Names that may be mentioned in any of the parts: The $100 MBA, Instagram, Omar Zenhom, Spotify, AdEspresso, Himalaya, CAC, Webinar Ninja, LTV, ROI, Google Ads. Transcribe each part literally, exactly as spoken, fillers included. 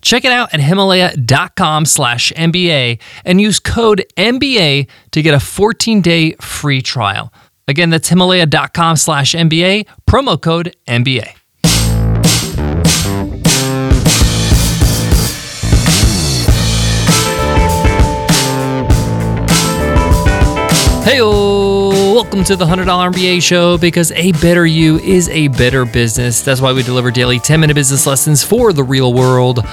Check it out at himalaya dot com slash M B A and use code M B A to get a fourteen day free trial. Again, that's himalaya dot com slash M B A, promo code M B A. Heyo, welcome to the one hundred dollar M B A show, because a better you is a better business. That's why we deliver daily ten minute business lessons for the real world.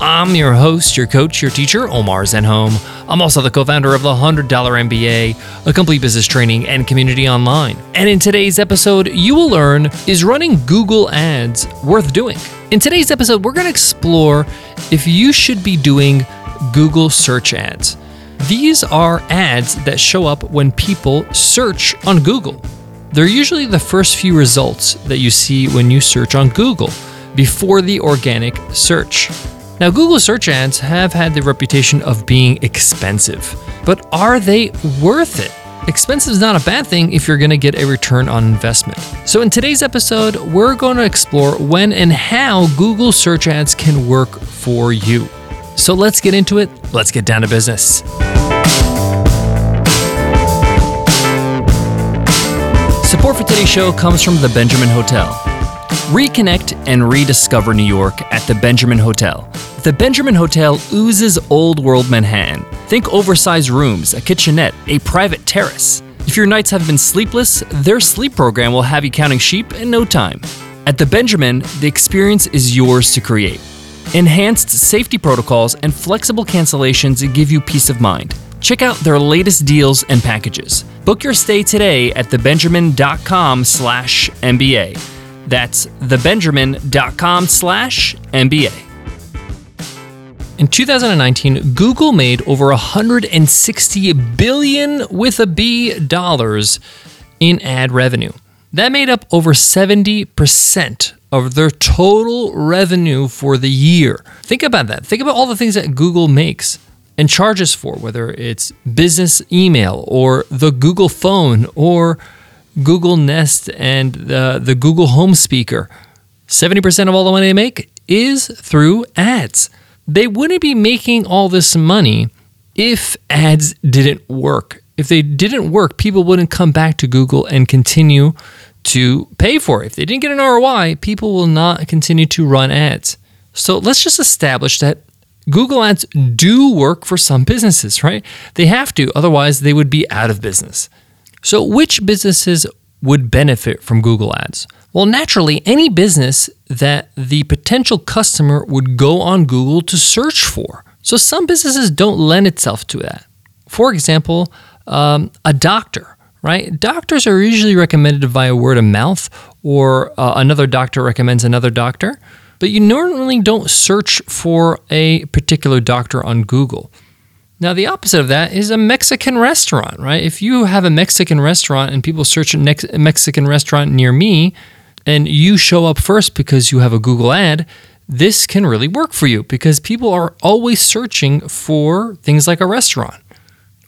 I'm your host, your coach, your teacher, Omar Zenhom. I'm also the co-founder of the one hundred dollar M B A, a complete business training and community online. And in today's episode, you will learn, is running Google Ads worth doing? In today's episode, we're going to explore if you should be doing Google search ads. These are ads that show up when people search on Google. They're usually the first few results that you see when you search on Google, before the organic search. Now, Google search ads have had the reputation of being expensive, but are they worth it? Expensive is not a bad thing if you're going to get a return on investment. So in today's episode, we're going to explore when and how Google search ads can work for you. So let's get into it. Let's get down to business. Support for today's show comes from the Benjamin Hotel. Reconnect and rediscover New York at the Benjamin Hotel. The Benjamin Hotel oozes old world Manhattan. Think oversized rooms, a kitchenette, a private terrace. If your nights have been sleepless, their sleep program will have you counting sheep in no time. At the Benjamin, the experience is yours to create. Enhanced safety protocols and flexible cancellations give you peace of mind. Check out their latest deals and packages. Book your stay today at the benjamin dot com slash M B A. That's the benjamin dot com slash M B A. In two thousand nineteen, Google made over one hundred sixty billion dollars with a B dollars in ad revenue. That made up over seventy percent of their total revenue for the year. Think about that. Think about all the things that Google makes and charges for, whether it's business email or the Google phone or Google Nest and the, the Google Home speaker. seventy percent of all the money they make is through ads. They wouldn't be making all this money if ads didn't work. If they didn't work, people wouldn't come back to Google and continue to pay for it. If they didn't get an R O I, people will not continue to run ads. So let's just establish that Google Ads do work for some businesses, right? They have to, otherwise they would be out of business. So which businesses would benefit from Google Ads? Well, naturally, any business that the potential customer would go on Google to search for. So some businesses don't lend itself to that. For example, um, a doctor, right? Doctors are usually recommended via word of mouth, or uh, another doctor recommends another doctor, but you normally don't search for a particular doctor on Google. Now, the opposite of that is a Mexican restaurant, right? If you have a Mexican restaurant and people search a, Mex- a Mexican restaurant near me and you show up first because you have a Google ad, this can really work for you because people are always searching for things like a restaurant.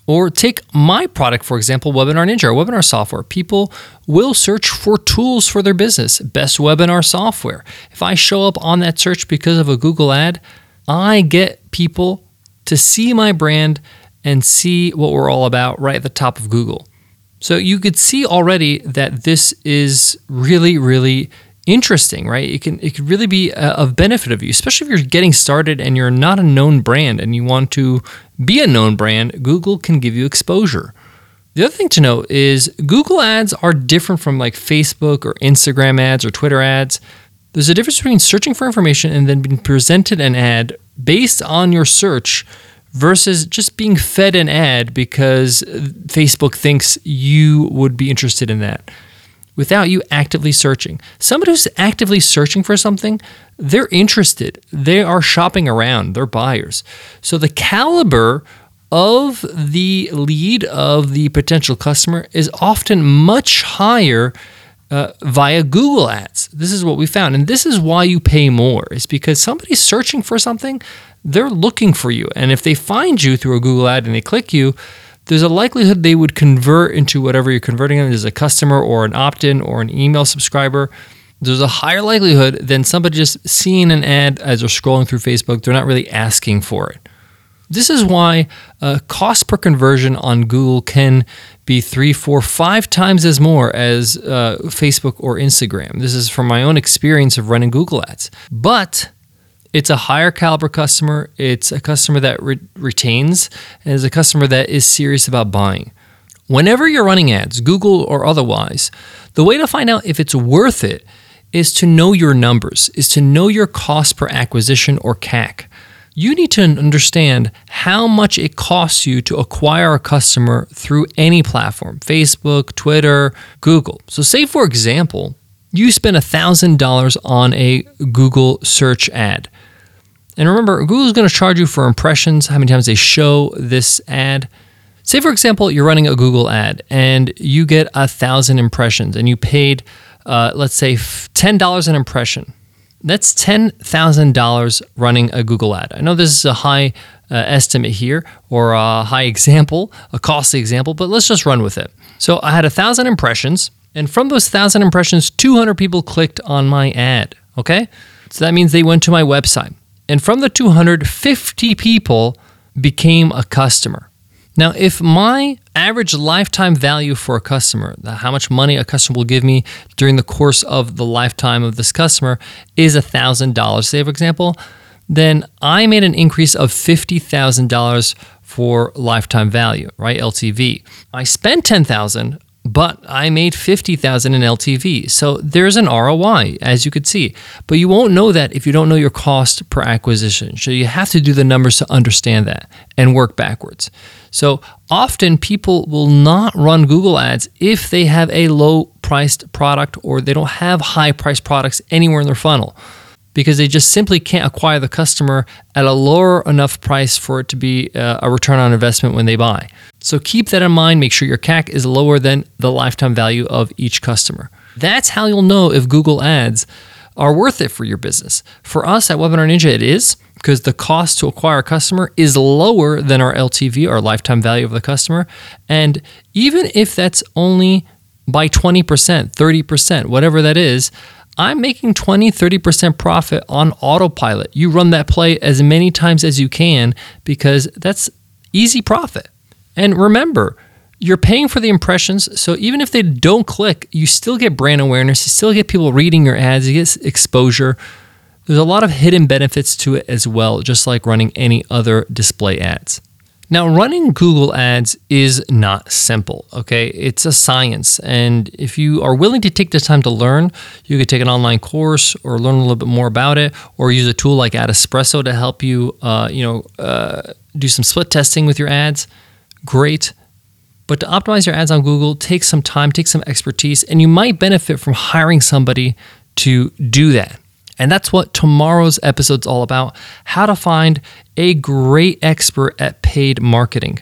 Or take my product, for example, Webinar Ninja, our webinar software. People will search for tools for their business, best webinar software. If I show up on that search because of a Google ad, I get people to see my brand and see what we're all about right at the top of Google. So you could see already that this is really, really interesting, right? It can it could really be of benefit of you, especially if you're getting started and you're not a known brand and you want to be a known brand. Google can give you exposure. The other thing to know is Google ads are different from like Facebook or Instagram ads or Twitter ads. There's a difference between searching for information and then being presented an ad based on your search versus just being fed an ad because Facebook thinks you would be interested in that. without you actively searching. Somebody who's actively searching for something, they're interested. They are shopping around. They're buyers. So the caliber of the lead of the potential customer is often much higher uh, via Google Ads. This is what we found. And this is why you pay more. It's because somebody's searching for something, they're looking for you. And if they find you through a Google ad and they click you, there's a likelihood they would convert into whatever you're converting them as a customer or an opt-in or an email subscriber. There's a higher likelihood than somebody just seeing an ad as they're scrolling through Facebook. They're not really asking for it. This is why uh, cost per conversion on Google can be three, four, five times as more as uh, Facebook or Instagram. This is from my own experience of running Google ads. But it's a higher caliber customer. It's a customer that re- retains and is a customer that is serious about buying. Whenever you're running ads, Google or otherwise, the way to find out if it's worth it is to know your numbers, is to know your cost per acquisition or C A C. You need to understand how much it costs you to acquire a customer through any platform, Facebook, Twitter, Google. So say, for example, you spend one thousand dollars on a Google search ad. And remember, Google is going to charge you for impressions, how many times they show this ad. Say, for example, you're running a Google ad and you get one thousand impressions and you paid, uh, let's say, ten dollars an impression. That's ten thousand dollars running a Google ad. I know this is a high uh, estimate here or a high example, a costly example, but let's just run with it. So I had one thousand impressions. And from those one thousand impressions, two hundred people clicked on my ad, okay? So that means they went to my website. And from the two hundred, fifty people became a customer. Now, if my average lifetime value for a customer, how much money a customer will give me during the course of the lifetime of this customer is one thousand dollars, say for example, then I made an increase of fifty thousand dollars for lifetime value, right, L T V. I spent ten thousand dollars. But I made fifty thousand dollars in L T V. So there's an R O I, as you could see. But you won't know that if you don't know your cost per acquisition. So you have to do the numbers to understand that and work backwards. So often people will not run Google ads if they have a low-priced product or they don't have high-priced products anywhere in their funnel, because they just simply can't acquire the customer at a lower enough price for it to be a return on investment when they buy. So keep that in mind. Make sure your C A C is lower than the lifetime value of each customer. That's how you'll know if Google ads are worth it for your business. For us at Webinar Ninja, it is, because the cost to acquire a customer is lower than our L T V, our lifetime value of the customer. And even if that's only by twenty percent, thirty percent, whatever that is, I'm making twenty, thirty percent profit on autopilot. You run that play as many times as you can because that's easy profit. And remember, you're paying for the impressions, so even if they don't click, you still get brand awareness, you still get people reading your ads, you get exposure. There's a lot of hidden benefits to it as well, just like running any other display ads. Now, running Google ads is not simple, okay? It's a science, and if you are willing to take the time to learn, you could take an online course or learn a little bit more about it, or use a tool like AdEspresso to help you, uh, you know, uh, do some split testing with your ads. Great. But to optimize your ads on Google, take some time, take some expertise, and you might benefit from hiring somebody to do that. And that's what tomorrow's episode's all about, how to find a great expert at paid marketing.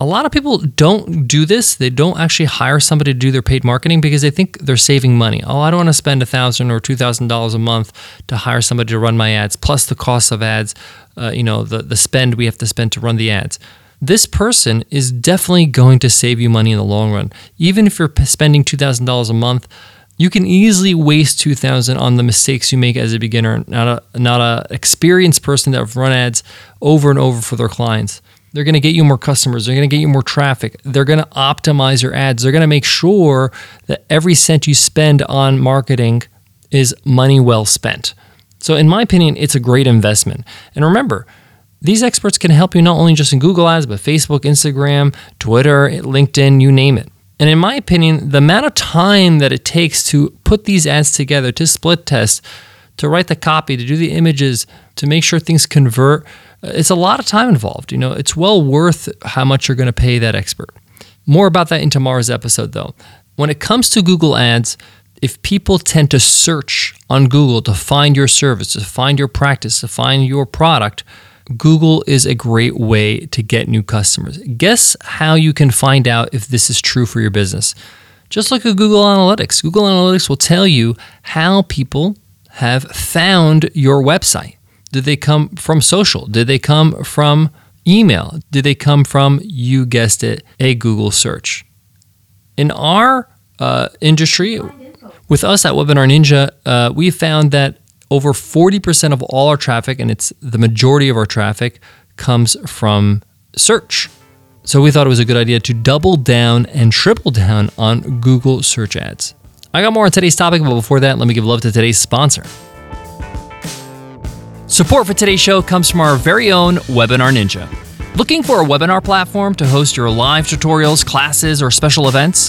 A lot of people don't do this. They don't actually hire somebody to do their paid marketing because they think they're saving money. Oh, I don't want to spend one thousand dollars or two thousand dollars a month to hire somebody to run my ads, plus the cost of ads, uh, you know, the, the spend we have to spend to run the ads. This person is definitely going to save you money in the long run. Even if you're spending two thousand dollars a month, you can easily waste two thousand dollars on the mistakes you make as a beginner, not a not a experienced person that have run ads over and over for their clients. They're gonna get you more customers, they're gonna get you more traffic, they're gonna optimize your ads, they're gonna make sure that every cent you spend on marketing is money well spent. So in my opinion, it's a great investment. And remember, these experts can help you not only just in Google ads, but Facebook, Instagram, Twitter, LinkedIn, you name it. And in my opinion, the amount of time that it takes to put these ads together, to split test, to write the copy, to do the images, to make sure things convert, it's a lot of time involved. You know, it's well worth how much you're going to pay that expert. More about that in tomorrow's episode, though. When it comes to Google Ads, if people tend to search on Google to find your service, to find your practice, to find your product, Google is a great way to get new customers. Guess how you can find out if this is true for your business. Just look at Google Analytics. Google Analytics will tell you how people have found your website. Did they come from social? Did they come from email? Did they come from, you guessed it, a Google search? In our uh, industry, with us at Webinar Ninja, uh, we found that over forty percent of all our traffic, and it's the majority of our traffic, comes from search. So we thought it was a good idea to double down and triple down on Google search ads. I got more on today's topic, but before that, let me give love to today's sponsor. Support for today's show comes from our very own Webinar Ninja. Looking for a webinar platform to host your live tutorials, classes, or special events?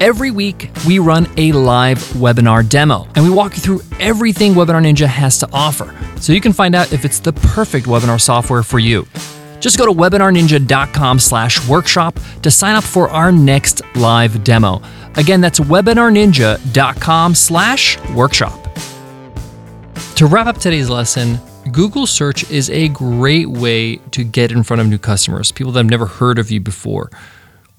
Every week, we run a live webinar demo, and we walk you through everything Webinar Ninja has to offer, so you can find out if it's the perfect webinar software for you. Just go to webinarninja.com slash workshop to sign up for our next live demo. Again, that's webinarninja.com slash workshop. To wrap up today's lesson, Google search is a great way to get in front of new customers, people that have never heard of you before.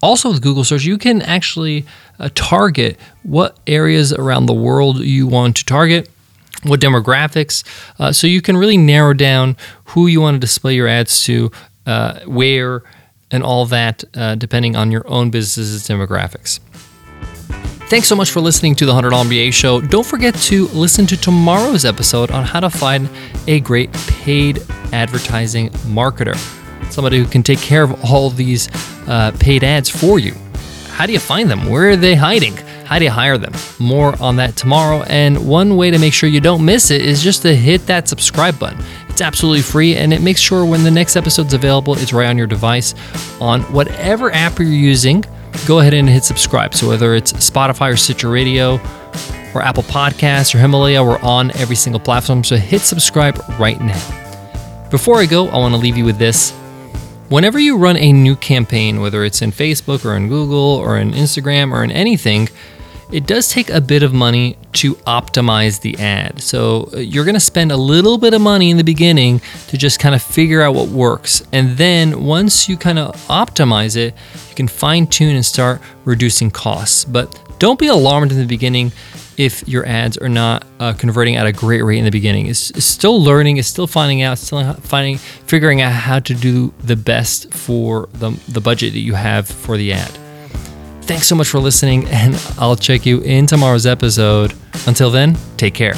Also with Google search, you can actually uh, target what areas around the world you want to target, what demographics. Uh, so you can really narrow down who you want to display your ads to, uh, where, and all that, uh, depending on your own business's demographics. Thanks so much for listening to The one hundred dollar M B A Show. Don't forget to listen to tomorrow's episode on how to find a great paid advertising marketer, somebody who can take care of all these uh, paid ads for you. How do you find them? Where are they hiding? How do you hire them? More on that tomorrow. And one way to make sure you don't miss it is just to hit that subscribe button. It's absolutely free, and it makes sure when the next episode's available, it's right on your device. On whatever app you're using, go ahead and hit subscribe. So whether it's Spotify or Stitcher Radio or Apple Podcasts or Himalaya, we're on every single platform. So hit subscribe right now. Before I go, I want to leave you with this. Whenever you run a new campaign, whether it's in Facebook or in Google or in Instagram or in anything, it does take a bit of money to optimize the ad. So you're going to spend a little bit of money in the beginning to just kind of figure out what works. And then once you kind of optimize it, you can fine tune and start reducing costs. But don't be alarmed in the beginning if your ads are not uh, converting at a great rate in the beginning. It's, it's still learning, it's still finding out, still finding, figuring out how to do the best for the, the budget that you have for the ad. Thanks so much for listening, and I'll check you in tomorrow's episode. Until then, take care.